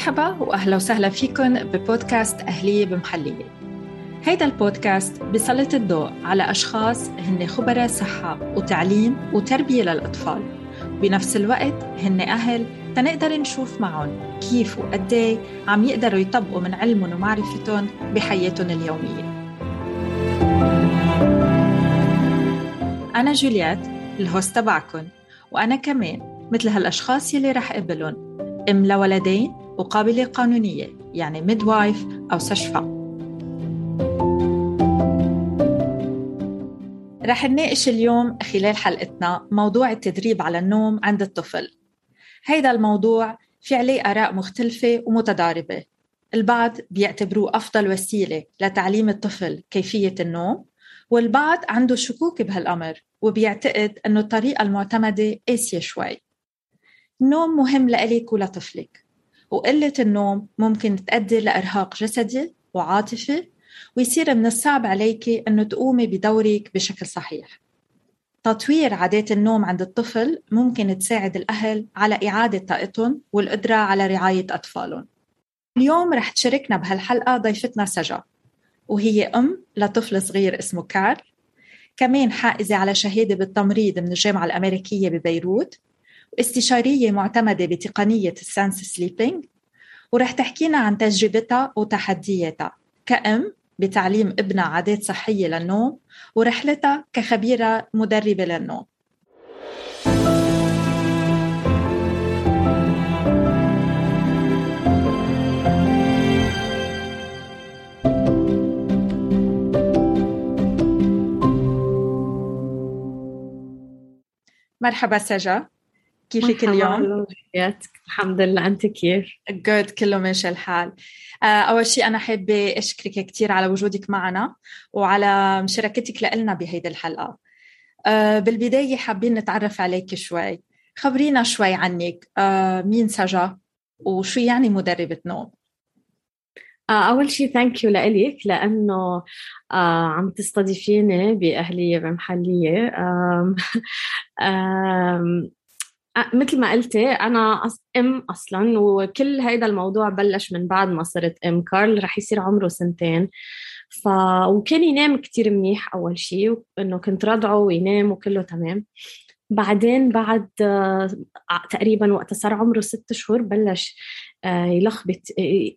مرحبا وأهلا وسهلا فيكن ببودكاست أهلية بمحلية. هيدا البودكاست بيسلط الضوء على أشخاص هن خبراء صحة وتعليم وتربية للأطفال، بنفس الوقت هن أهل تنقدر نشوف معهم كيف وقدي عم يقدروا يطبقوا من علمهم ومعرفتهم بحياتهم اليومية. أنا جوليات الهوست تبعكن، وأنا كمان مثل هالأشخاص يلي رح قبلهم أم لولدين وقابلة قانونية، يعني ميدوايف أو سشفاء. رح نناقش اليوم خلال حلقتنا موضوع التدريب على النوم عند الطفل. هيدا الموضوع في عليه آراء مختلفة ومتضاربة. البعض بيعتبروه أفضل وسيلة لتعليم الطفل كيفية النوم، والبعض عنده شكوك بهالأمر وبيعتقد أنه الطريقة المعتمدة قاسية شوي. النوم مهم لإلك ولطفلك، وقلة النوم ممكن تؤدي لإرهاق جسدي وعاطفي، ويصير من الصعب عليك أنه تقومي بدورك بشكل صحيح. تطوير عادات النوم عند الطفل ممكن تساعد الأهل على إعادة طاقتهم والقدرة على رعاية أطفالهم. اليوم رح تشاركنا بهالحلقة ضيفتنا سجا، وهي أم لطفل صغير اسمه كارل، كمان حائزة على شهادة بالتمريض من الجامعة الأمريكية ببيروت، استشارية معتمدة بتقنية السنس سليبينج، ورح تحكينا عن تجربتها وتحدياتها كأم بتعليم ابنها عادات صحية للنوم، ورحلتها كخبيرة مدربة للنوم. مرحبا سجا، كيفك اليوم؟ الحمد لله، أنت كيف؟ Good، كله ماشي الحال. أول شيء أنا حابة أشكرك كتير على وجودك معنا وعلى مشاركتك لنا بهيدي الحلقة. بالبداية حابين نتعرف عليك شوي، خبرينا شوي عنك. مين سجا وشو يعني مدربة نوم؟ أول شيء thank you لإلك لأنه عم تستضيفيني بأهلية بمحلية. مثل ما قلتي أنا أم أصلاً، وكل هيدا الموضوع بلش من بعد ما صرت أم. كارل رح يصير عمره 2 وكان ينام كتير منيح أول شيء، إنه كنت رضعه وينام وكله تمام. بعدين بعد تقريباً وقت صار عمره 6 بلش يلخبط،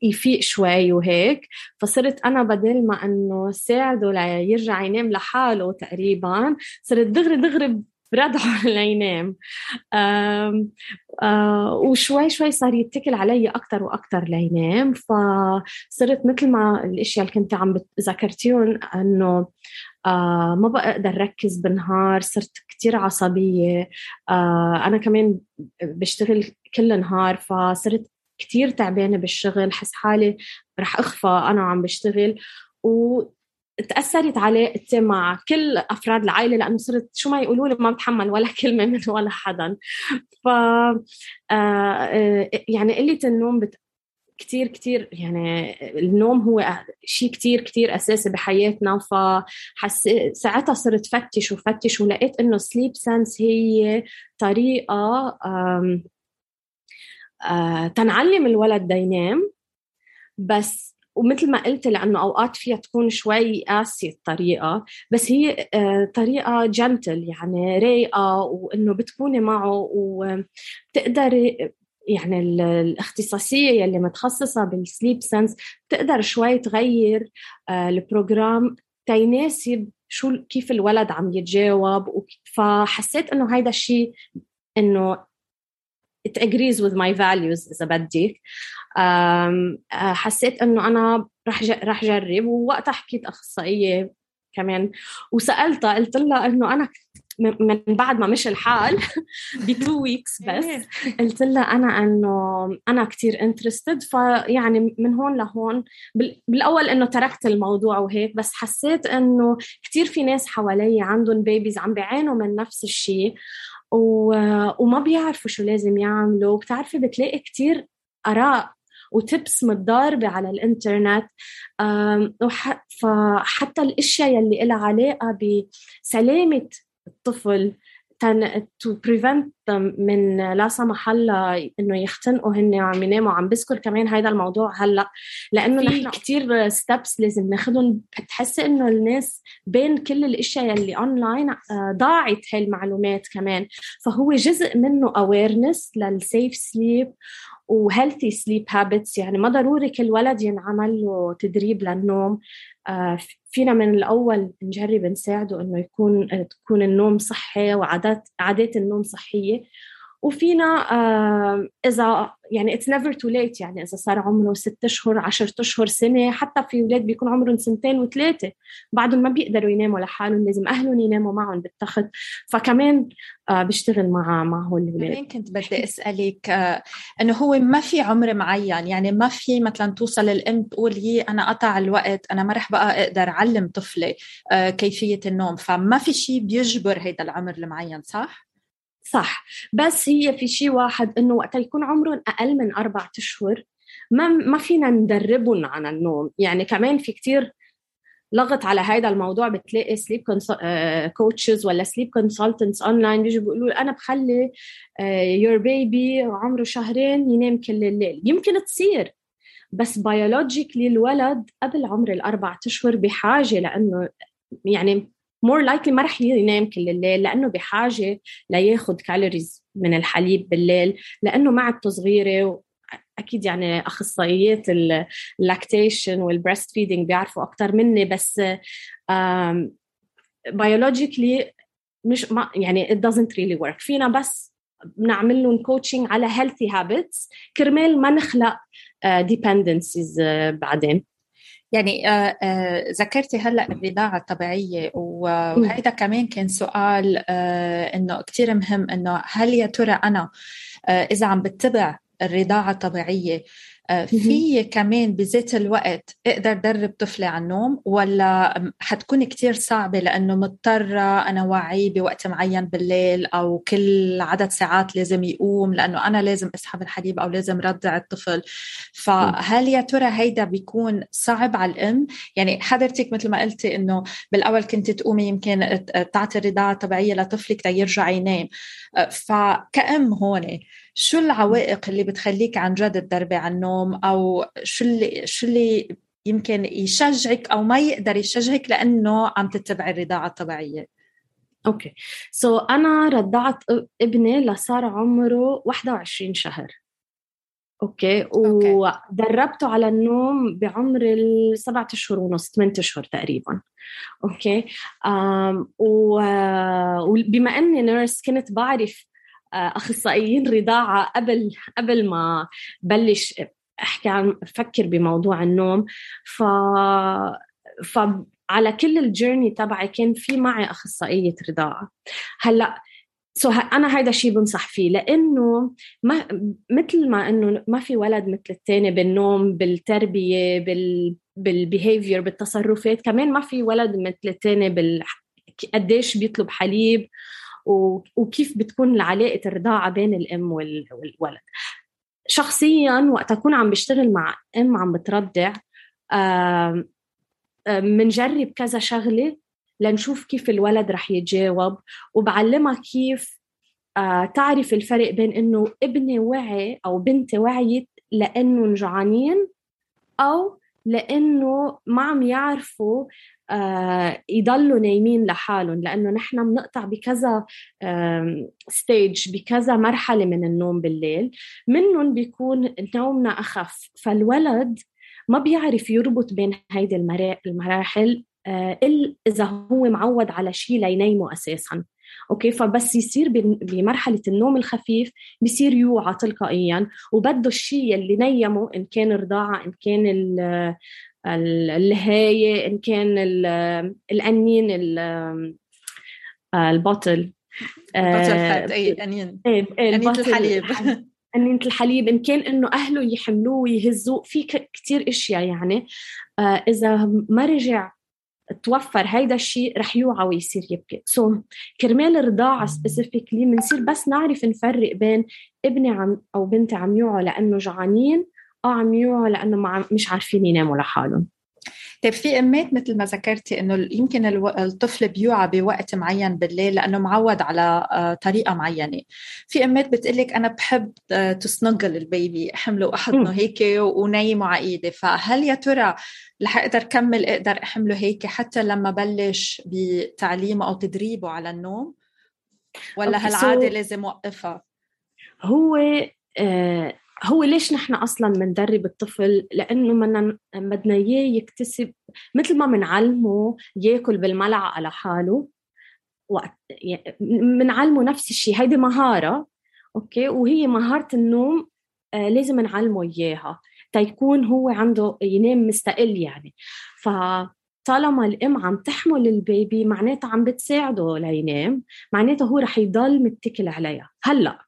يفيق شوي وهيك، فصرت أنا بدل ما إنه ساعده ليرجع ينام لحاله تقريباً، صرت دغري ردعه لينام. وشوي شوي صار يتكل علي أكتر وأكتر لينام. فصرت مثل ما الأشياء اللي كنت عم بتذكرتيهم، أنه ما بقى أقدر ركز بالنهار، صرت كتير عصبية. أنا كمان بشتغل كل نهار، فصرت كتير تعبانة بالشغل، حس حالي رح أخفى أنا عم بشتغل، و تأثرت علاقتي مع كل أفراد العائلة، لأنه صرت شو ما يقولوا لي ما بتحمل ولا كلمة من ولا حدا. ف يعني قلة النوم كتير كتير، يعني النوم هو شيء كتير كتير أساسي بحياتنا. ساعتها صرت فتش ولقيت إنه سليب سنس هي طريقة تنعلم الولد ينام. بس ومثل ما قلت، لأنه أوقات فيها تكون شوي قاسية الطريقة، بس هي طريقة جنتل، يعني رايقة، وإنه بتكوني معه وبتقدري، يعني الاختصاصية اللي متخصصة بالسليب سنس بتقدر شوي تغير البروجرام تيناسب كيف الولد عم يتجاوب. فحسيت إنه هيدا الشيء إنه it agrees with my values إذا بديك. حسيت إنه أنا رح جرب. ووقتها حكيت أخصائية كمان وسألتها، قلت لها إنه أنا من بعد ما مش الحال ب2 weeks بس، قلت لها إنه أنا كتير interested. فيعني من هون لهون بالأول إنه تركت الموضوع وهيك، بس حسيت إنه كتير في ناس حوالي عندهم بيبيز عم بيعانوا من نفس الشيء وما بيعرفوا شو لازم يعملوا. بتعرفي بتلاقي كتير آراء وتبس متضاربة على الانترنت، فحتى الأشياء اللي لها علاقة بسلامة الطفل to prevent من لا سمح الله انه يختنقوا هن عم يناموا. عم بذكر كمان هذا الموضوع هلا لانه نحن كتير ستبس لازم ناخذهم. بتحس انه الناس بين كل الاشياء يلي اونلاين ضاعت هاي المعلومات كمان، فهو جزء منه اويرنس للسيف سليب وهيلثي سليب هابتس. يعني ما ضروري كل ولد ينعمل له تدريب للنوم، فينا من الأول نجرب نساعده إنه تكون النوم صحي وعادات النوم صحية. وفينا إذا يعني it's never too late، يعني إذا صار عمره 6 أشهر 10 أشهر سنة، حتى في ولاد بيكون عمرهم 2 و3 بعدهم ما بيقدروا يناموا لحالهم، لازم أهلهم يناموا معهم بالتخت. فكمان بيشتغل مع هول الولاد. كنت بدي أسألك أنه هو ما في عمر معين، يعني ما في مثلا توصل الأم تقول هي أنا قطع الوقت، أنا ما رح بقى أقدر أعلم طفلي كيفية النوم، فما في شيء بيجبر هيدا العمر المعين، صح؟ صح، بس هي في شيء واحد إنه وقت يكون عمرهم أقل من 4 أشهر ما فينا ندربهم عن النوم. يعني كمان في كتير لغط على هذا الموضوع، بتلاقي سليب كوتشز ولا سليب كونسلتنتس أونلاين بيجوا بيقولوا أنا بخلي your baby عمره 2 شهر ينام كل الليل. يمكن تصير، بس بيولوجيكلي الولد قبل عمر 4 أشهر بحاجة، لأنه يعني more likely ما رح ينام كل الليل، لأنه بحاجة لياخد كالوريز من الحليب بالليل، لأنه معدته صغيرة. أكيد يعني أخصائيات اللاكتيشن والبريست فيدينج بيعرفوا أكتر مني، بس biologically مش يعني it doesn't really work. فينا بس نعمل لهم coaching على healthy habits كرمال ما نخلق dependencies بعدين. يعني ذكرتي هلأ الرضاعة الطبيعية، وهذا كمان كان سؤال إنه كتير مهم، إنه هل يا ترى أنا إذا عم بتبع الرضاعة الطبيعية في كمان بذات الوقت أقدر درب طفلي على النوم، ولا حتكون كتير صعبة لأنه مضطرة أنا واعي بوقت معين بالليل، أو كل عدد ساعات لازم يقوم لأنه أنا لازم أسحب الحليب أو لازم رضع الطفل؟ فهل يا ترى هيدا بيكون صعب على الأم؟ يعني حضرتك مثل ما قلتي إنه بالأول كنت تقومي يمكن تعطي الرضاعة طبيعية لطفلك ليرجع ينام، فكأم هون شو العوائق اللي بتخليك عن جد تدربي على النوم، أو شو اللي يمكن يشجعك أو ما يقدر يشجعك لأنه عم تتبع الرضاعة الطبيعية؟ أوكي، أنا رضعت ابني لصار عمره 21 شهر، أوكي، ودربته على النوم بعمر 7.5 8 أشهر تقريباً، أوكي. وبما أني نيرس كنت بعرف أخصائيين رضاعة قبل ما بلش أحكي عن أفكر بموضوع النوم، فعلى كل الجيرني تبعي كان في معي أخصائية رضاعة. هلأ أنا هيدا شيء بنصح فيه، لأنه مثل ما أنه ما في ولد مثل التاني بالنوم، بالتربية، بالبيهيفير، بالتصرفات، كمان ما في ولد مثل التاني قديش بيطلب حليب وكيف بتكون العلاقة الرضاعة بين الأم والولد. شخصياً وقت أكون عم بشتغل مع أم عم بترضع منجرب كذا شغلة لنشوف كيف الولد رح يتجاوب، وبعلمها كيف تعرف الفرق بين إنه ابني وعي أو بنتي وعيت لأنه جعانين أو لأنه ما عم يعرفوا يضلوا نايمين لحالهم، لأنه نحن بنقطع بكذا ستيج، بكذا مرحلة من النوم بالليل، منهم بيكون نومنا أخف، فالولد ما بيعرف يربط بين هيدي المراحل إذا هو معود على شيء لينامه أساساً، أوكي. فبس يصير بمرحلة النوم الخفيف بيصير يوعى تلقائياً، وبده الشيء اللي نيمه، إن كان رضاعة، إن كان الهاية، إن كان الأنين، البطل أنين الحليب، إن كان إنه أهله يحملوه ويهزوه في كتير إشياء. يعني إذا ما رجع توفر هيدا الشيء رح يوعى ويصير يبكي. كرمال الرضاعة سبيسيفيكلي منصير بس نعرف نفرق بين ابني أو بنتي عم يوعى لأنه جعانين، عم يوعى لأنه مش عارفين يناموا لحالهم. طيب في أمات مثل ما ذكرتي إنه يمكن الطفل بيوعى بوقت معين بالليل لأنه معود على طريقة معينة. في أمات بتقلك أنا بحب تسنجل البيبي أحمله وأحضنه هيك ونايمه على إيدي، فهل يا ترى لح أقدر أحمله هيك حتى لما بلش بتعليمه أو تدريبه على النوم، ولا هالعادة لازم وقفها؟ هو ليش نحن أصلاً مندرب الطفل؟ لأنه بدنا إياه يكتسب، مثل ما منعلمه يأكل بالملعقة على حاله وقت منعلمه نفس الشيء، هيدي مهارة أوكي، وهي مهارة النوم لازم نعلمه إياها تيكون هو عنده ينام مستقل يعني. فطالما الأم عم تحمل البيبي معناتها عم بتساعده لينام، معناتها هو رح يضل متكل عليها. هلأ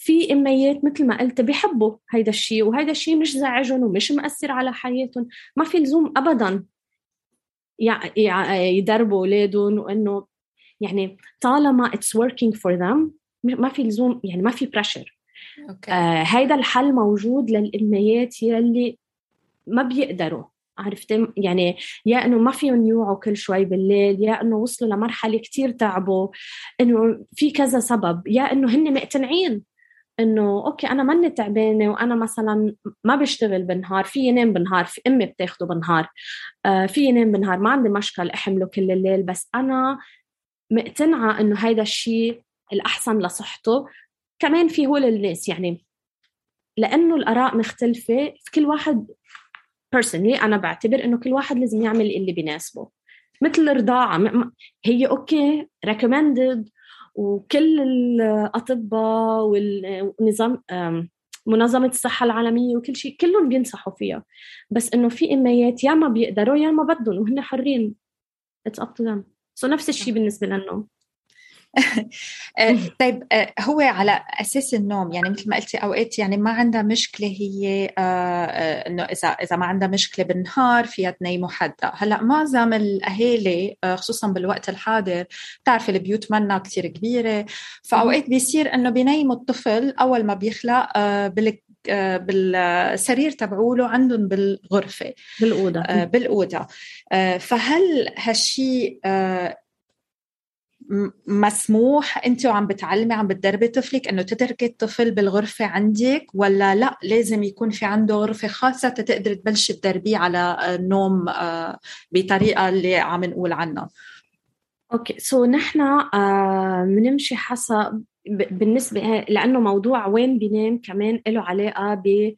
في اميات مثل ما قلت بيحبوا هيدا الشيء، وهيدا الشيء مش زعجهم ومش مؤثر على حياتهم، ما في لزوم ابدا يدربوا اولادهم، وانه يعني طالما it's working for them ما في لزوم، يعني ما في بريشر. هيدا الحل موجود للاميات يلي ما بيقدروا، عرفتي يعني، يا انه ما فيهم يوعوا كل شوي بالليل، يا انه وصلوا لمرحله كتير تعبوا، انه في كذا سبب، يا انه هن مقتنعين انه اوكي انا ماني تعبانه وانا مثلا ما بشتغل بالنهار، في ينام بالنهار، في امي بتاخده بالنهار، في ينام بالنهار، ما عندي مشكل احمله كل الليل، بس انا مقتنعه انه هيدا الشيء الاحسن لصحته. كمان في هول الناس يعني لانه الاراء مختلفه، في كل واحد personally انا بعتبر انه كل واحد لازم يعمل اللي بيناسبه، مثل الرضاعه هي اوكي recommended، وكل الأطباء والنظام منظمة الصحة العالمية وكل شيء كلهم بينصحوا فيها، بس إنه في إميات يا ما بيقدروا يا ما بدهم، وهن حرين it's up to them. so نفس الشيء بالنسبة للنوم. طيب هو على أساس النوم يعني مثل ما قلتي أوقات يعني ما عندها مشكلة هي إنه إذا ما عندها مشكلة بالنهار فيها تنام محددة. هلأ معظم الأهالي خصوصا بالوقت الحاضر بتعرف البيوت منا كتير كبيرة، فأوقات بيصير إنه بيناموا الطفل أول ما بيخلق بالسرير تبعوله عندهم بالغرفة بالأوضة. فهل هالشي مسموح؟ انت وعم بتعلمي عم بتدربي طفلك انه تتركي الطفل بالغرفه عندك، ولا لا لازم يكون في عنده غرفه خاصه تقدر تبلشي تدربيه على النوم بطريقه اللي عم نقول عنها؟ اوكي سو نحن بنمشي حسب بالنسبه، لانه موضوع وين بينام كمان له علاقه ب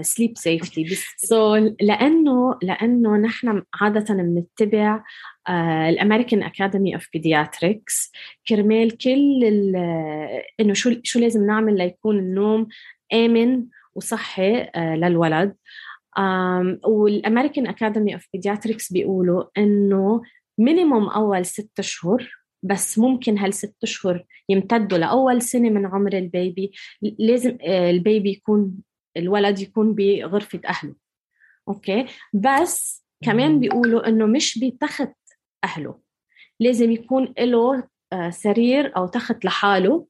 sleep safety. so لأنه نحن عادة بنتبع الأمريكان أكاديمي أوف بيدياتريكس كرمال كل إنه شو لازم نعمل ليكون النوم آمن وصحي للولد. والأمريكان أكاديمي أوف بيدياتريكس بيقولوا إنه مينيموم أول 6 شهور، بس ممكن هال6 شهور يمتدوا لأول سنة من عمر البيبي، لازم البيبي الولد يكون بغرفة أهله. أوكي بس كمان بيقولوا إنه مش بتخت أهله، لازم يكون له سرير أو تخت لحاله،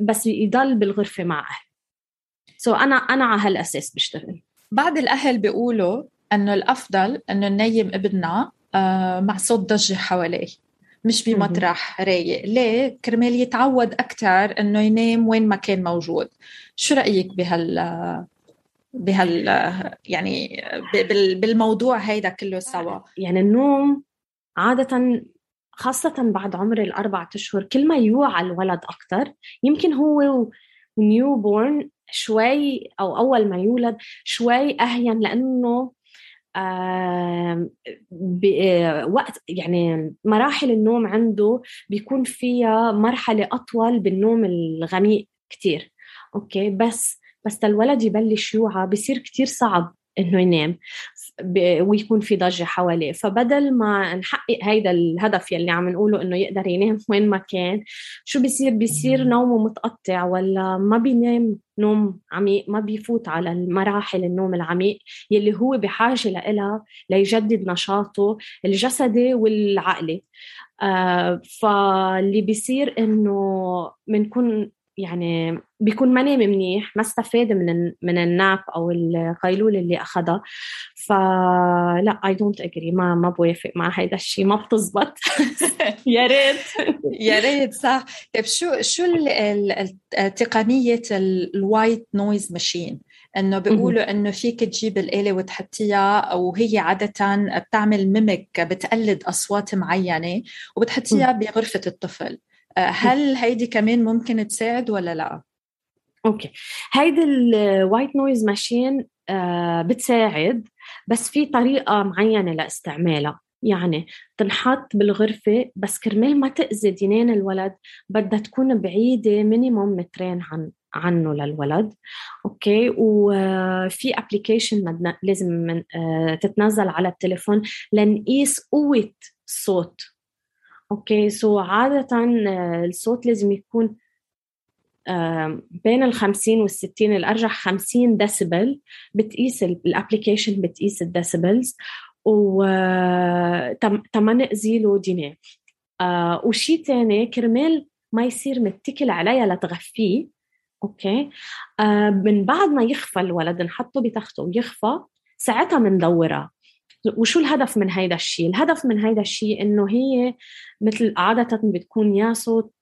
بس يضل بالغرفة مع أهله. أنا على هالأساس بشتغل. بعض الأهل بيقولوا إنه الأفضل إنه ننيم ابننا مع صوت ضجة حواليه مش بمطرح رايق، ليه؟ كرمال يتعود أكتر إنه ينام وين ما كان موجود. شو رأيك بهال يعني بالموضوع هيدا كله سوا؟ يعني النوم عادة خاصة بعد عمر 4 أشهر كل ما يوعى الولد أكتر، يمكن هو ونيوبورن شوي أو أول ما يولد شوي أهين، لأنه وقت يعني مراحل النوم عنده بيكون فيها مرحلة أطول بالنوم الغميق كتير. أوكي بس الولد يبلش يوعى بيصير كتير صعب إنه ينام ويكون في ضجة حواليه، فبدل ما نحقق هيدا الهدف يلي عم نقوله إنه يقدر ينام وين ما كان، شو بيصير نومه متقطع، ولا ما بينام نوم عميق، ما بيفوت على المراحل النوم العميق يلي هو بحاجة لها ليجدد نشاطه الجسدي والعقلي. فاللي بيصير إنه منكون يعني بيكون ما نام منيح، ما استفاد من الناب أو القيلولة اللي أخذها. فلا I don't agree، ما بوافق مع هيدا الشيء، ما بتزبط. يا ريت يا ريت، صح. طيب شو التقنية الوايت نويز ماشين؟ إنه بيقولوا إنه فيك تجيب الآلة وتحطيها، وهي عادة بتعمل ميمك، بتقلد أصوات معينة وبتحطيها بغرفة الطفل. هل هيدي كمان ممكن تساعد ولا لا؟ أوكي، هيدي الوايت نويز ماشين بتساعد، بس في طريقة معينة لاستعمالها. يعني تنحط بالغرفة، بس كرمال ما تأذي دينان الولد بدها تكون بعيدة مينيموم مترين عنه للولد. أوكي، وفي أبليكيشن لازم تتنزل على التليفون لنقيس قوة الصوت. أوكي، سو عادة الصوت لازم يكون بين 50 و60، الأرجح 50 ديسيبل. بتقيس الابليكيشن، بتقيس الديسيبلز، وتما نأذي له دينار. وشي تاني كرمال ما يصير متكل عليها لتغفيه. أوكي، من بعد ما يخفى الولد نحطه بتخته ويخفى، ساعتها مندورها. وشو الهدف من هيدا الشيء؟ الهدف من هيدا الشيء إنه هي مثل عادة بتكون يا صوت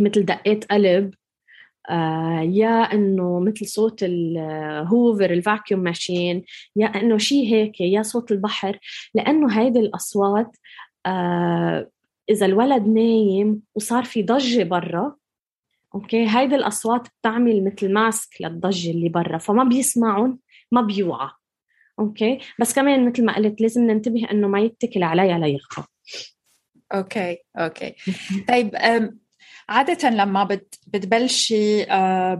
مثل دقات قلب، يا إنه مثل صوت الهوفر الفاكيوم ماشين، يا إنه شيء هيك، يا صوت البحر. لأنه هيدا الأصوات إذا الولد نايم وصار في ضجة برا، أوكي، هيدا الأصوات بتعمل مثل ماسك للضجة اللي برا، فما بيسمعون، ما بيوعى. أوكي، بس كمان مثل ما قلت لازم ننتبه أنه ما يتكل عليها ليغفى. أوكي. طيب، عادة لما بتبلشي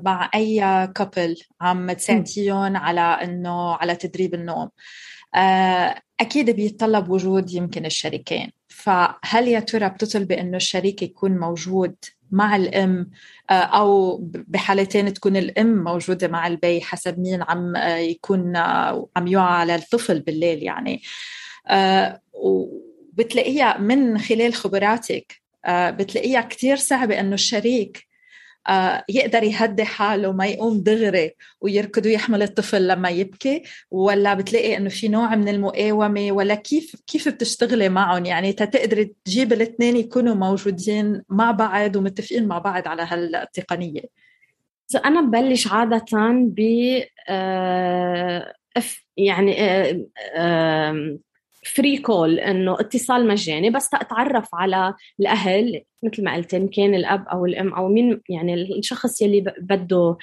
مع أي كابل عم تساعديهم على أنه على تدريب النوم، أكيد بيتطلب وجود يمكن الشريكين. فهل يا ترى بتطلبي أنه الشريك يكون موجود مع الأم، أو بحالتين تكون الأم موجودة مع البي، حسب مين عم يوعى على الطفل بالليل؟ يعني وبتلاقيها من خلال خبراتك بتلاقيها كتير صعبة أنه الشريك يقدر يهدي حاله وما يقوم دغري ويركض ويحمل الطفل لما يبكي، ولا بتلاقي أنه في نوع من المقاومة، ولا كيف بتشتغلي معهم يعني تقدري تجيب الاثنين يكونوا موجودين مع بعض ومتفقين مع بعض على هالتقنية؟ أنا ببلش عادة ب يعني فري كول، إنه اتصال مجاني، بس تتعرف على الأهل مثل ما قلت، إن كان الأب أو الأم أو مين، يعني الشخص يلي بده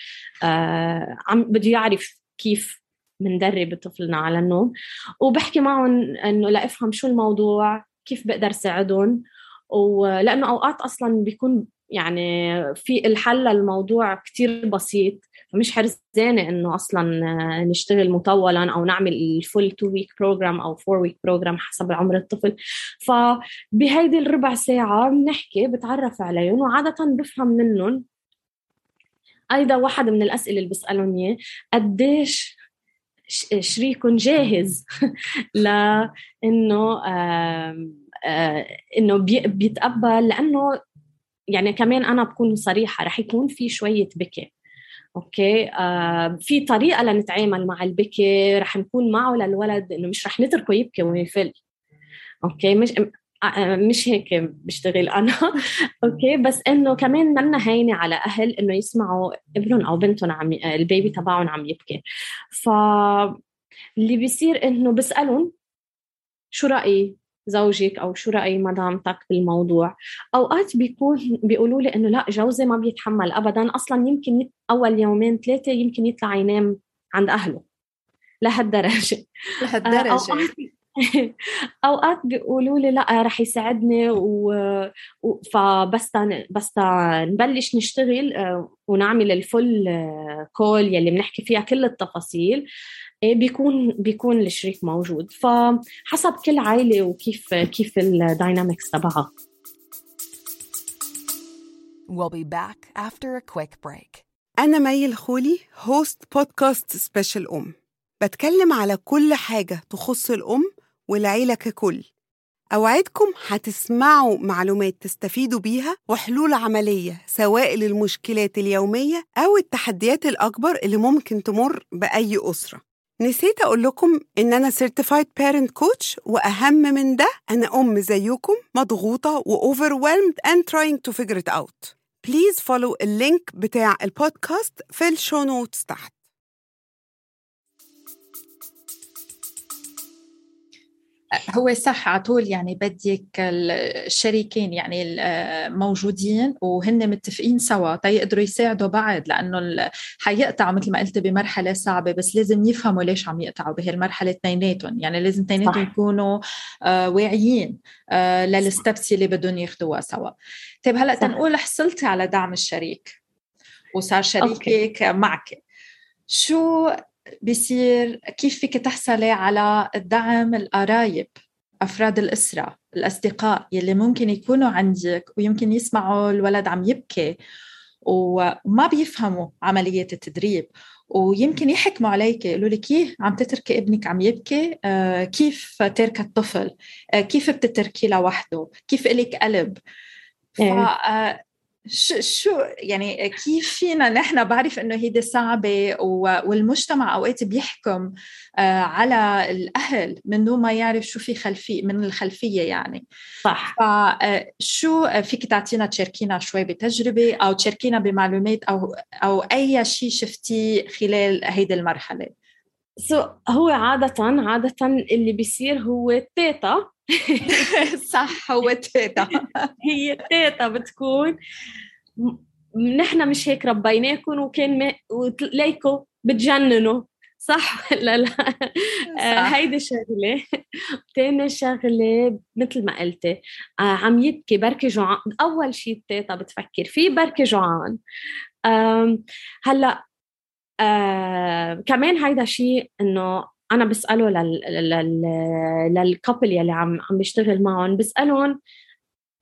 بده يعرف كيف مندرب طفلنا على النوم. وبحكي معهم إنه لا أفهم شو الموضوع، كيف بقدر ساعدهم، ولأنه أوقات أصلاً بيكون يعني في الحل الموضوع كتير بسيط، فمش حرصانة إنه أصلاً نشتغل مطولاً أو نعمل الفول 2-week program أو 4-week program حسب عمر الطفل. فبهيدي الربع ساعة بنحكي، بتعرف عليهم، وعادة بفهم منهم. أيضاً واحد من الأسئلة اللي بسألهم إياه، قديش شريكهم جاهز لأنه إنه بيتقبل؟ لأنه يعني كمان أنا بكون صريحة، رح يكون في شوية بكي. أوكي، في طريقة لنتعامل مع البكي، رح نكون معه للولد، إنه مش رح نتركه يبكي ويفل. أوكي، مش هيك بشتغل أنا. أوكي، بس إنه كمان منا هينة على أهل إنه يسمعوا ابنهم أو بنتهم البيبي تبعهم عم يبكي. فاللي بيصير إنه بسألهم شو رأيي زوجك أو شو رأي مدامتك بالموضوع. أوقات بيقولوا لي إنه لا، جوزي ما بيتحمل أبداً، أصلاً يمكن أول 2-3 يمكن يطلع ينام عند أهله لهالدرجة. أوقات بيقولوا لي لا، رح يساعدني، فبس نبلش نشتغل ونعمل الفل كول يلي بنحكي فيها كل التفاصيل، بيكون الشريك موجود. فحسب كل عائلة وكيف الداينامكس تبعها. We'll be back after a quick break. أنا مي الخولي، هوست بودكاست سبيشال أم، بتكلم على كل حاجة تخص الأم والعيلة ككل. أوعدكم هتسمعوا معلومات تستفيدوا بيها وحلول عملية سواء للمشكلات اليومية أو التحديات الأكبر اللي ممكن تمر بأي أسرة. نسيت أقول لكم إن أنا Certified Parent Coach، وأهم من ده أنا أم زيكم مضغوطة و overwhelmed and trying to figure it out. Please follow اللينك بتاع البودكاست في الشو نوتس تحت. هو صح على طول، يعني بدك الشريكين يعني موجودين وهن متفقين سوا تيقدروا يساعدوا بعض، لأنه حيقطع مثل ما قلت بمرحلة صعبة، بس لازم يفهموا ليش عم يقطعوا بهالمرحلة تنيناتهم. يعني لازم تنيناتهم يكونوا واعيين للستبس اللي بدهم ياخدوها سوا. طيب هلأ تنقول حصلتي على دعم الشريك وصار شريكك معك، شو بيصير؟ كيف فيك تحصلي على الدعم القرايب، أفراد الأسرة، الأصدقاء يلي ممكن يكونوا عندك ويمكن يسمعوا الولد عم يبكي وما بيفهموا عملية التدريب، ويمكن يحكموا عليك يقولوا لك كيف عم تتركي ابنك عم يبكي، كيف ترك الطفل، كيف بتتركي لوحده، كيف إلك قلب. شو يعني كيف فينا نحن؟ بعرف إنه هيدا صعبة، والمجتمع أوقات بيحكم على الأهل من دون ما يعرف شو في خلفية من الخلفية يعني. صح. فشو فيك تعطينا، تشاركينا شوي بتجربة أو تشاركينا بمعلومات أو أي شيء شفتي خلال هيدا المرحلة؟ هو عادة اللي بيصير هو التيتا. صح، هو التيتا. هي التيتا بتكون نحن مش هيك ربيناكم وكان ليكو بتجننوا، صح ولا لا؟ هيدي شغلة. تاني شغلة مثل ما قلت، عم يبكي بركي جوعان، أول شيء التيتا بتفكر فيه بركي جوعان. هلأ كمان هيدا شيء إنه أنا بسأله للكابل يلي عم بشتغل معهم، بسألهم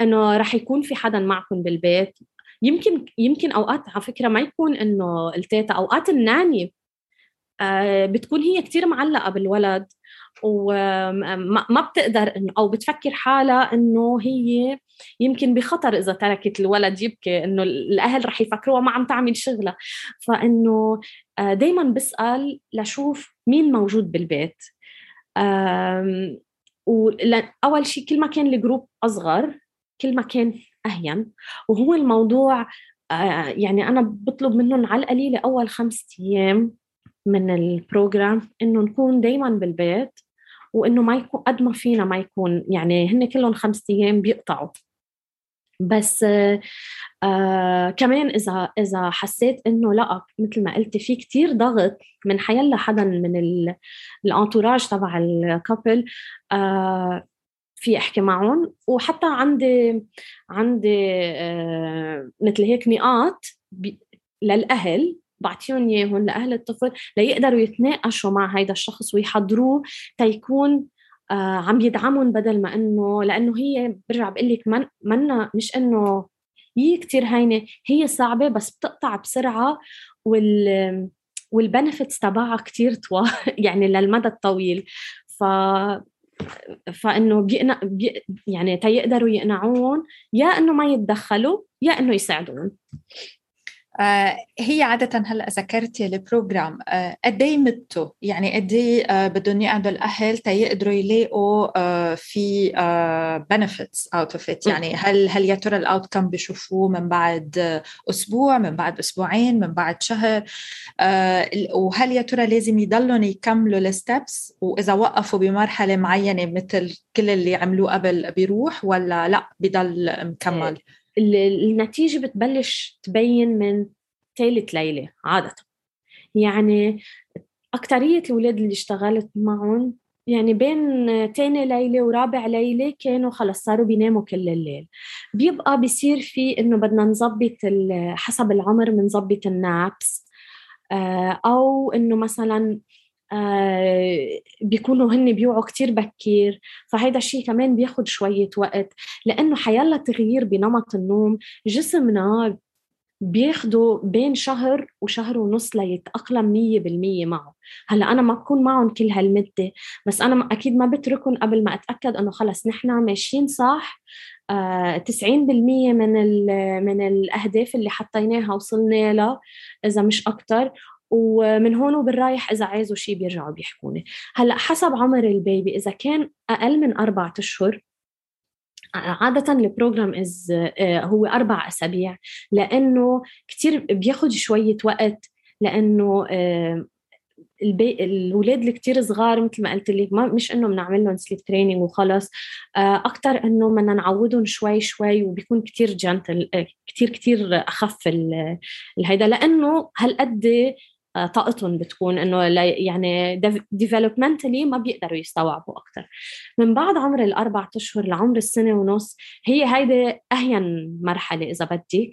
إنه رح يكون في حدا معكم بالبيت. يمكن أوقات على فكرة ما يكون إنه التيتا، أوقات الناني بتكون هي كتير معلقة بالولد وما بتقدر أو بتفكر حالها إنه هي يمكن بخطر إذا تركت الولد يبكي، إنه الأهل رح يفكروا ما عم تعمل شغلة. فإنه دايماً بسأل لشوف مين موجود بالبيت. أول شيء كل ما كان الجروب أصغر كل ما كان أهين، وهو الموضوع يعني أنا بطلب منهم على القليلة أول 5 أيام من البروجرام إنه نكون دايماً بالبيت، وإنه ما يكون قد ما فينا ما يكون، يعني هن كلهم 5 أيام بيقطعوا. بس كمان إذا حسيت إنه لأ مثل ما قلت في كتير ضغط من حيلا حدا من الانتوراج تبع الكابل، في أحكي معهم. وحتى عندي مثل هيك نقاط للأهل بعطيهم ياهن لأهل الطفل ليقدروا يتناقشوا مع هيدا الشخص ويحضروه تيكون عم يدعمون، بدل ما إنه، لأنه هي برجع بقلك منا مش إنه هي كتير هينة، هي صعبة بس بتقطع بسرعة، والبنفتس تبعها كتير طوى يعني للمدى الطويل. فإنه يعني تيقدروا يقنعون يا إنه ما يتدخلوا يا إنه يساعدون. هي عادة هلأ ذكرتي البروجرام قدي مدته، يعني قدي بدهم يقعدوا الأهل تيقدروا يلاقوا في benefits out of it. يعني هل يا ترى الoutcome بيشوفوه من بعد أسبوع، من بعد أسبوعين، من بعد شهر؟ وهل يا ترى لازم يضلون يكملوا الستبس، وإذا وقفوا بمرحلة معينة مثل كل اللي عملوه قبل بيروح ولا لأ بيضل مكمل؟ النتيجة بتبلش تبين من ثالث ليلة عادة. يعني أكترية الولاد اللي اشتغلت معهم يعني بين تاني ليلة ورابع ليلة كانوا خلاص صاروا بيناموا كل الليل. بيبقى بيصير في إنه بدنا نظبط حسب العمر منظبط النابس، أو إنه مثلاً بيكونوا هن بيوعوا كتير بكير، فهيدا الشيء كمان بياخد شوية وقت، لأنه حيلا تغيير بنمط النوم جسمنا بياخدوا بين شهر وشهر ونص ليتأقلم 100% معه. هلأ أنا ما بكون معهم كل هالمدة، بس أنا أكيد ما بتركهم قبل ما أتأكد أنه خلص نحن ماشيين صح، 90% من الأهداف اللي حطيناها وصلنا لها إذا مش أكتر، ومن هون وبالرايح إذا عايزوا شيء بيرجعوا بيحكوني. هلأ حسب عمر البيبي، إذا كان أقل من 4 أشهر عادة البروغرام هو 4 أسابيع، لأنه كتير بياخد شوية وقت، لأنه الولاد اللي كتير صغار مثل ما قلت لك مش إنه بنعمل لهم سليب تريننج وخلاص، أكتر إنه بدنا نعودهم شوي شوي، وبيكون كتير جنتل، كتير كتير أخف الهيدا، لأنه هالقد طاقتهم بتكون إنه يعني developmentally ما بيقدروا يستوعبوا أكتر. من بعد عمر 4 أشهر لعمر 1.5 سنة هي هيدا أهين مرحلة إذا بدك،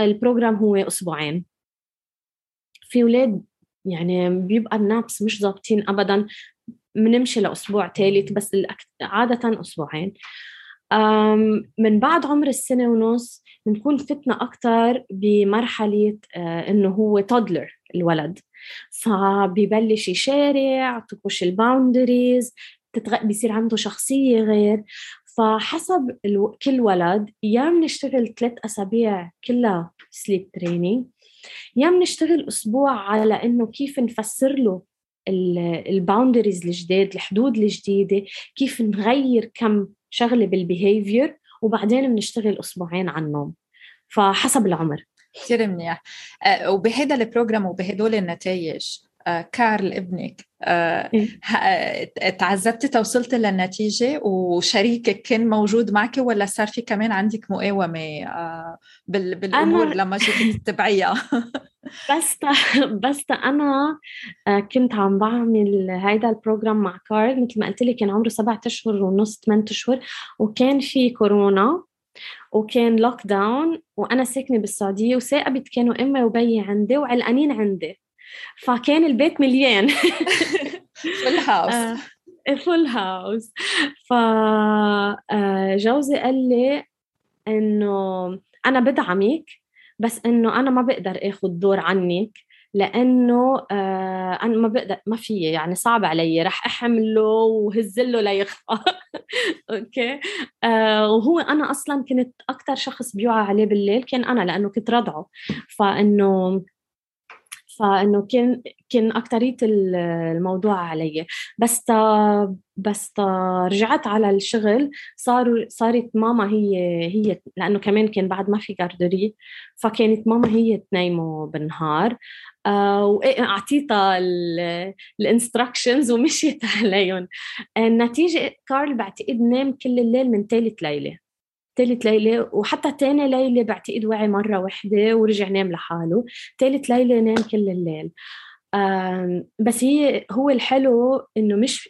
البروغرام هو 2 أسبوع. في ولاد يعني بيبقى النابس مش ضابطين أبداً، منمشي لأسبوع ثالث، بس عادة 2 أسبوع. من بعد عمر 1.5 سنة بنكون فتنا أكتر بمرحلة إنه هو تودلر الولد، فبيبلش يشارع، تكوش الباوندريز، بيصير عنده شخصية غير. فحسب كل ولد يا منشتغل 3 أسابيع كلها سليب ترينينج، يا منشتغل 1 أسبوع على إنه كيف نفسر له الباوندريز الجديد، الحدود الجديدة، كيف نغير كم شغلة بالبيهيفير، وبعدين بنشتغل 2 أسبوع عن النوم. فحسب العمر. كتير منيح. وبهذا البروغرام وبهدول النتائج، كارل ابنك تعذبت توصلت للنتيجة، وشريكك كان موجود معك، ولا صار في كمان عندك مقاومة بالأمور لما جيت تتبعيها؟ بس أنا كنت عم بعمل هيدا البروغرام مع كارل، مثل ما قلت لي كان عمره 7.5 أشهر 8 أشهر، وكان في كورونا وكان لوك داون، وأنا ساكنة بالسعودية، وثاقبت كانوا أمي وبي عندي وعلقانين عندي، فكان البيت مليان فل هاوس. فجوزي قال لي إنه أنا بدعمك، بس إنه أنا ما بقدر أخذ دور عنك، لأنه أنا ما بقدر، ما في يعني صعب علي، رح أحمله وهزله لا يخفى. أوكي. وهو أنا أصلا كنت أكتر شخص بيوعى عليه بالليل كان أنا، لأنه كنت رضعه، فإنه كان أكترية الموضوع علي. بس رجعت على الشغل، صارت ماما هي لأنه كمان كان بعد ما في جاردري، فكانت ماما هي تنايمه بالنهار، وأعطيتها الانستراكشنز ومشيت عليهم. النتيجة كارل بعتقد نام كل الليل من ثالث ليلة، وحتى تاني ليلة بعتقد وعي مرة واحدة ورجع نام لحاله. ثالث ليلة نام كل الليل. بس هو الحلو إنه مش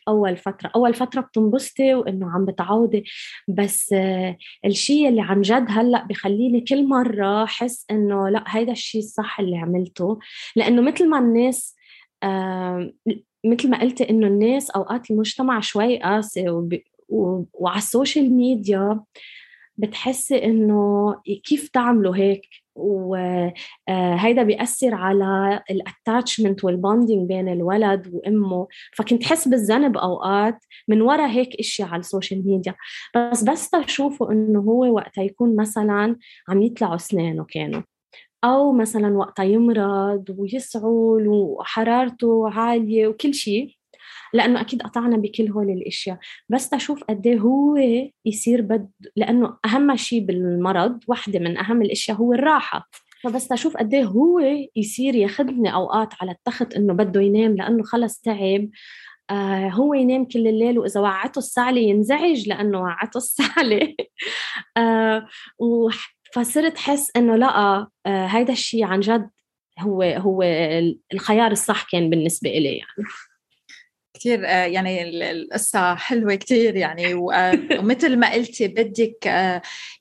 أول فترة بتنبسطي وإنه عم بتعودي، بس الشيء اللي عن جد هلأ بخليني كل مرة حس إنه لا، هيدا الشيء الصح اللي عملته، لأنه مثل ما الناس مثل ما قلت إنه الناس أوقات المجتمع شوي قاسي، وعلى السوشيال ميديا بتحسي إنه كيف تعملوا هيك، وهيدا بيأثر على الاتاتشمنت والباندينج بين الولد وأمه. فكنت حس بالذنب أوقات من وراء هيك إشياء على السوشيال ميديا، بس تشوفوا إنه هو وقت يكون مثلا عم يطلعوا أسنانه كانوا، أو مثلا وقت يمرض ويسعول وحرارته عالية وكل شيء، لأنه أكيد قطعنا بكل هول الأشياء. بس تشوف قديه هو يصير لأنه أهم شيء بالمرض، واحدة من أهم الأشياء هو الراحة، فبس تشوف قديه هو يصير ياخدني أوقات على التخت إنه بده ينام لأنه خلص تعب. هو ينام كل الليل، وإذا وعته السعلة ينزعج لأنه وعته السعلة. فصرت حس إنه لا، هيدا الشيء عن جد هو الخيار الصح كان بالنسبة إلي. يعني كتير يعني القصة حلوة كتير يعني، ومثل ما قلتي بدك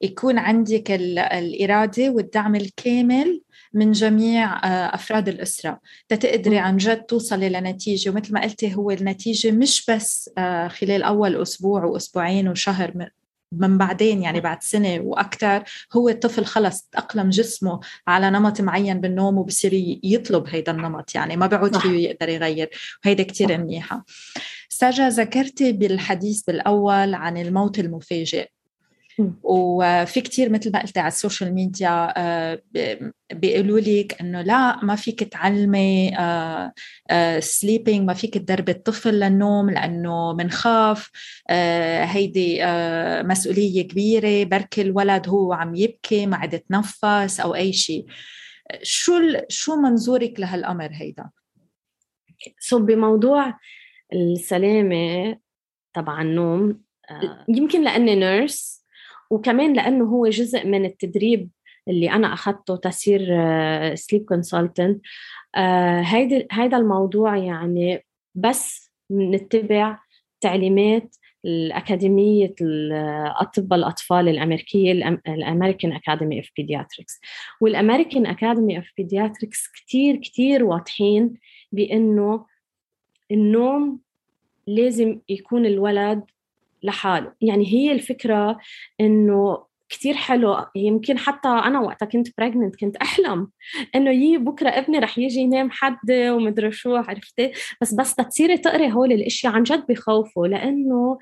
يكون عندك الإرادة والدعم الكامل من جميع أفراد الأسرة تتقدري عن جد توصلي لنتيجة. ومثل ما قلتي هو النتيجة مش بس خلال أول أسبوع وأسبوعين وشهر من بعدين يعني بعد سنة وأكتر هو الطفل خلص تأقلم جسمه على نمط معين بالنوم وبصير يطلب هيدا النمط، يعني ما بعود فيه يقدر يغير، وهيدا كتير منيحة. ساجة، ذكرتي بالحديث بالأول عن الموت المفاجئ، وفي كتير مثل ما قلت على السوشيال ميديا بيقولوا لك إنه لا ما فيك تعلمي سليبينج، ما فيك تدربي الطفل للنوم لأنه منخاف، هيدي مسؤولية كبيرة، بركي الولد هو عم يبكي ما عاد يتنفس أو أي شيء. شو منظورك لهالأمر هيدا؟ بموضوع السلامة طبعا النوم، يمكن لأني نيرس وكمان لأنه هو جزء من التدريب اللي أنا أخذته تصير سليب كونسلتنت، هيدا الموضوع يعني بس نتبع تعليمات الأكاديمية الأطباء الأطفال الأمريكية، الأمريكان أكاديمي أوف بيدياتريكس، والأمريكان أكاديمي أوف بيدياتريكس كتير كتير واضحين بأنه النوم لازم يكون الولد لحاله. يعني هي الفكرة إنه كتير حلو، يمكن حتى أنا وقتها كنت pregnant كنت أحلم إنه بكرة ابني رح يجي ينام حد ومدري شو، عرفتي؟ بس تصيري تقري هول الأشياء عن جد بخوفه، لأنه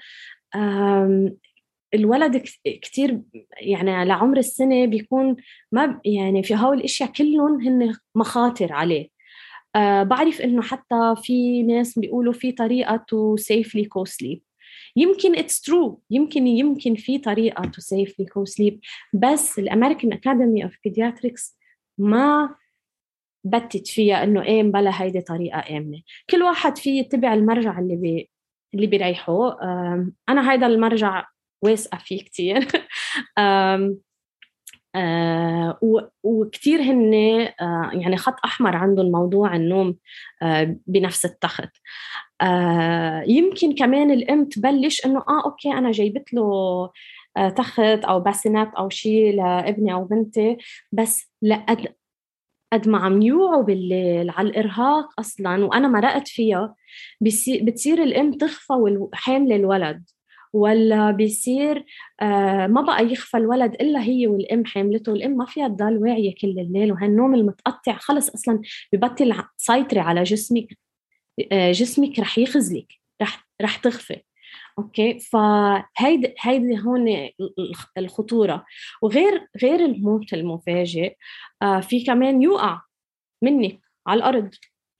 الولد كتير يعني لعمر السنة بيكون ما يعني في هول الأشياء كلهم هن مخاطر عليه. بعرف إنه حتى في ناس بيقولوا في طريقة safely co-sleep، يمكن it's true، يمكن في طريقة to safely co-sleep، بس الأمريكان أكاديمي أوف بيدياتريكس ما بتت فيها إنه بلا هيدي طريقة آمنة، كل واحد فيه يتبع المرجع اللي بيريحه. أنا هيدا المرجع واسقة فيه كتير وكتير هن يعني خط أحمر عندهم موضوع النوم بنفس التخت. يمكن كمان الأم تبلش إنه أوكي أنا جايبت له تخت أو باسينات أو شيء لابني أو بنتي، بس لقد قد ما عم يوعوا بالليل على الإرهاق أصلاً، وأنا مرقت فيها، بتصير الأم تخفى والحامل الولد، ولا بيصير ما بقى يخفى الولد إلا هي والأم حاملته، والأم ما فيها تضل واعية كل الليل، وهالنوم المتقطع خلص أصلاً ببطل سيطري على جسمك رح يخزلك، رح تخفي. أوكي، فهيدي هون الخطورة. وغير الموت المفاجئ، في كمان يوقع منك على الأرض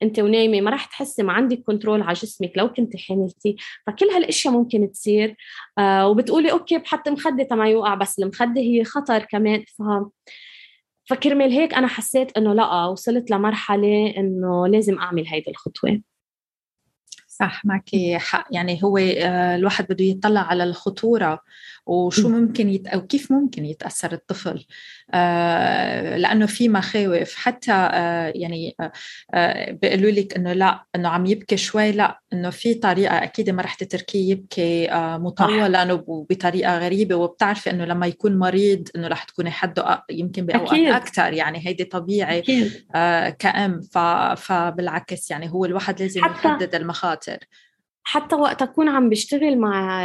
أنت ونايمة، ما رح تحسي، ما عندك كنترول على جسمك لو كنت حاملتي، فكل هالأشياء ممكن تصير. وبتقولي أوكي بحط مخدة تما يوقع، بس المخدة هي خطر كمان. فكرمال هيك أنا حسيت أنه لأ، وصلت لمرحلة أنه لازم أعمل هيدا الخطوة. صح، معكي حق، يعني هو الواحد بده يطلع على الخطورة وشو ممكن أو كيف ممكن يتأثر الطفل، لأنه في مخاوف حتى يعني بيقولوا لك إنه لا إنه عم يبكي شوي، لا إنه في طريقة أكيد ما رح تتركيه يبكي مطول، لأنه بطريقة غريبة، وبتعرف إنه لما يكون مريض إنه رح تكون حده يمكن بأوقات أكتر، يعني هيدي طبيعي كأم. فبالعكس يعني هو الواحد لازم يحدد المخاطر. حتى وقت أكون عم بشتغل مع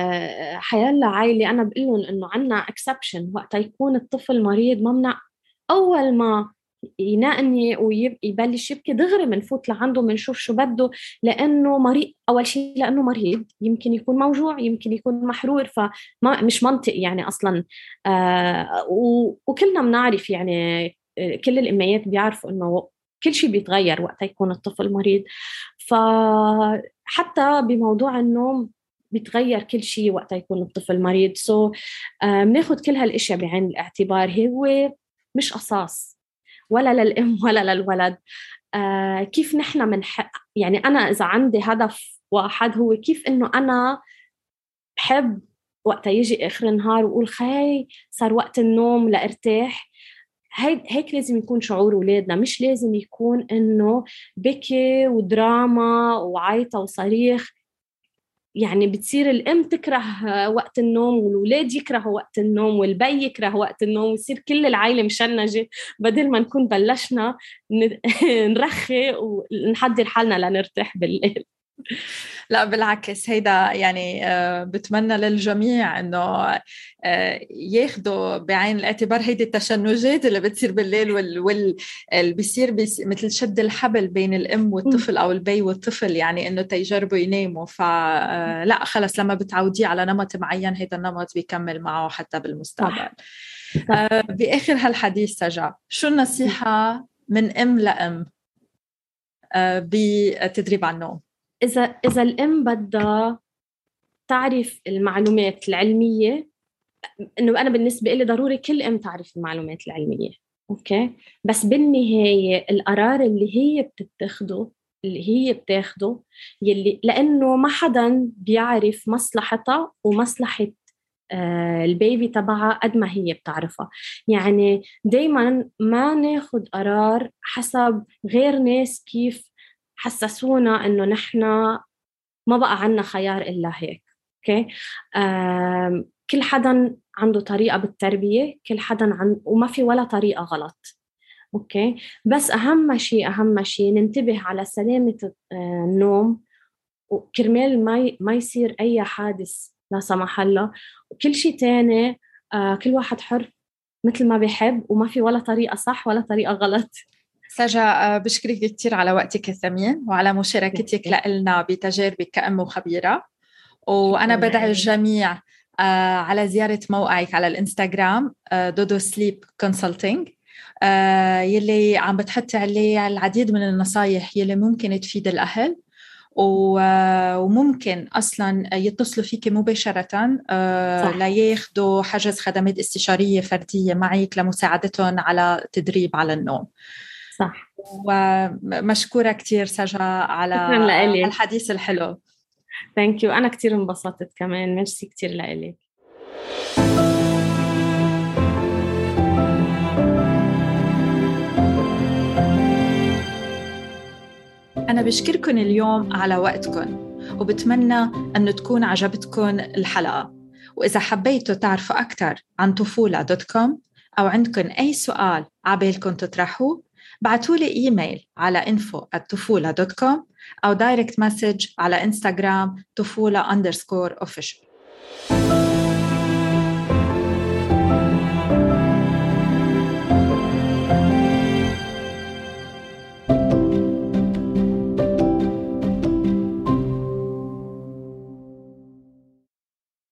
حيالة عائلة، أنا بقلهم إنه عنا exception وقت يكون الطفل مريض، ممنع أول ما ينقني ويبلش يبكي دغري منفوت لعنده منشوف شو بده، لأنه مريض. أول شيء لأنه مريض، يمكن يكون موجوع، يمكن يكون محرور، فمش منطق يعني أصلا. وكلنا منعرف يعني كل الأميات بيعرفوا إنه كل شيء بيتغير وقت يكون الطفل مريض. فحتى بموضوع النوم بيتغير كل شيء وقت يكون الطفل مريض. بناخد كل هالاشياء بعين الاعتبار. هو مش قصاص ولا للأم ولا للولد. كيف نحن يعني أنا إذا عندي هدف واحد، هو كيف إنه أنا بحب وقت يجي آخر النهار وقول خاي صار وقت النوم لأرتاح. هيك لازم يكون شعور أولادنا، مش لازم يكون إنه بكي ودراما وعيطة وصريخ. يعني بتصير الأم تكره وقت النوم، والولاد يكرهوا وقت النوم، والبي يكره وقت النوم، ويصير كل العائلة مشنجة، بدل ما نكون بلشنا نرخي ونحضر حالنا لنرتاح بالليل. لا بالعكس، هيدا يعني بتمنى للجميع إنه ياخدوا بعين الاعتبار هيدي التشنجات اللي بتصير بالليل واللي بيصير مثل شد الحبل بين الأم والطفل أو البي والطفل، يعني إنه تيجربوا يناموا. فلا خلص، لما بتعودي على نمط معين هيدا النمط بيكمل معه حتى بالمستقبل. بآخر هالحديث سجع، شو النصيحة من أم لأم بتدريب على النوم؟ إذا الأم بدها تعرف المعلومات العلمية، إنه أنا بالنسبة إلي ضروري كل أم تعرف المعلومات العلمية، أوكي، بس بالنهاية القرار اللي هي بتاخده يلي، لأنه ما حدا بيعرف مصلحتها ومصلحة البيبي تبعها قد ما هي بتعرفها. يعني دايما ما ناخد قرار حسب غير ناس كيف حسسونا إنه نحن ما بقى عنا خيار إلا هيك. أوكي، كل حدا عنده طريقة بالتربية، كل حدا وما في ولا طريقة غلط. أوكي، بس أهم شيء ننتبه على سلامة النوم، وكرمال ما يصير أي حادث لا سمح الله. وكل شيء تاني كل واحد حر مثل ما بيحب، وما في ولا طريقة صح ولا طريقة غلط. سجا، بشكرك كتير على وقتك الثمين وعلى مشاركتك لنا بتجاربك كأم وخبيرة، وأنا بدعي الجميع على زيارة موقعك على الإنستغرام دودو سليب كونسلتينج، يلي عم بتحط عليه العديد من النصايح يلي ممكن تفيد الأهل، وممكن أصلاً يتصلوا فيك مباشرة لياخدوا حجز خدمات استشارية فردية معك لمساعدتهم على تدريب على النوم. صح. ومشكورة كتير سجا على الحديث الحلو. Thank you. أنا كتير انبسطت كمان. ميرسي كتير لإلك. أنا بشكركن اليوم على وقتكن، وبتمنى أن تكون عجبتكن الحلقة. وإذا حبيتوا تعرفوا أكتر عن tufula.com أو عندكن أي سؤال عبالكن تطرحوه، بعتولي إيميل على info@tufula.com أو دايركت مسج على إنستغرام tufula_official.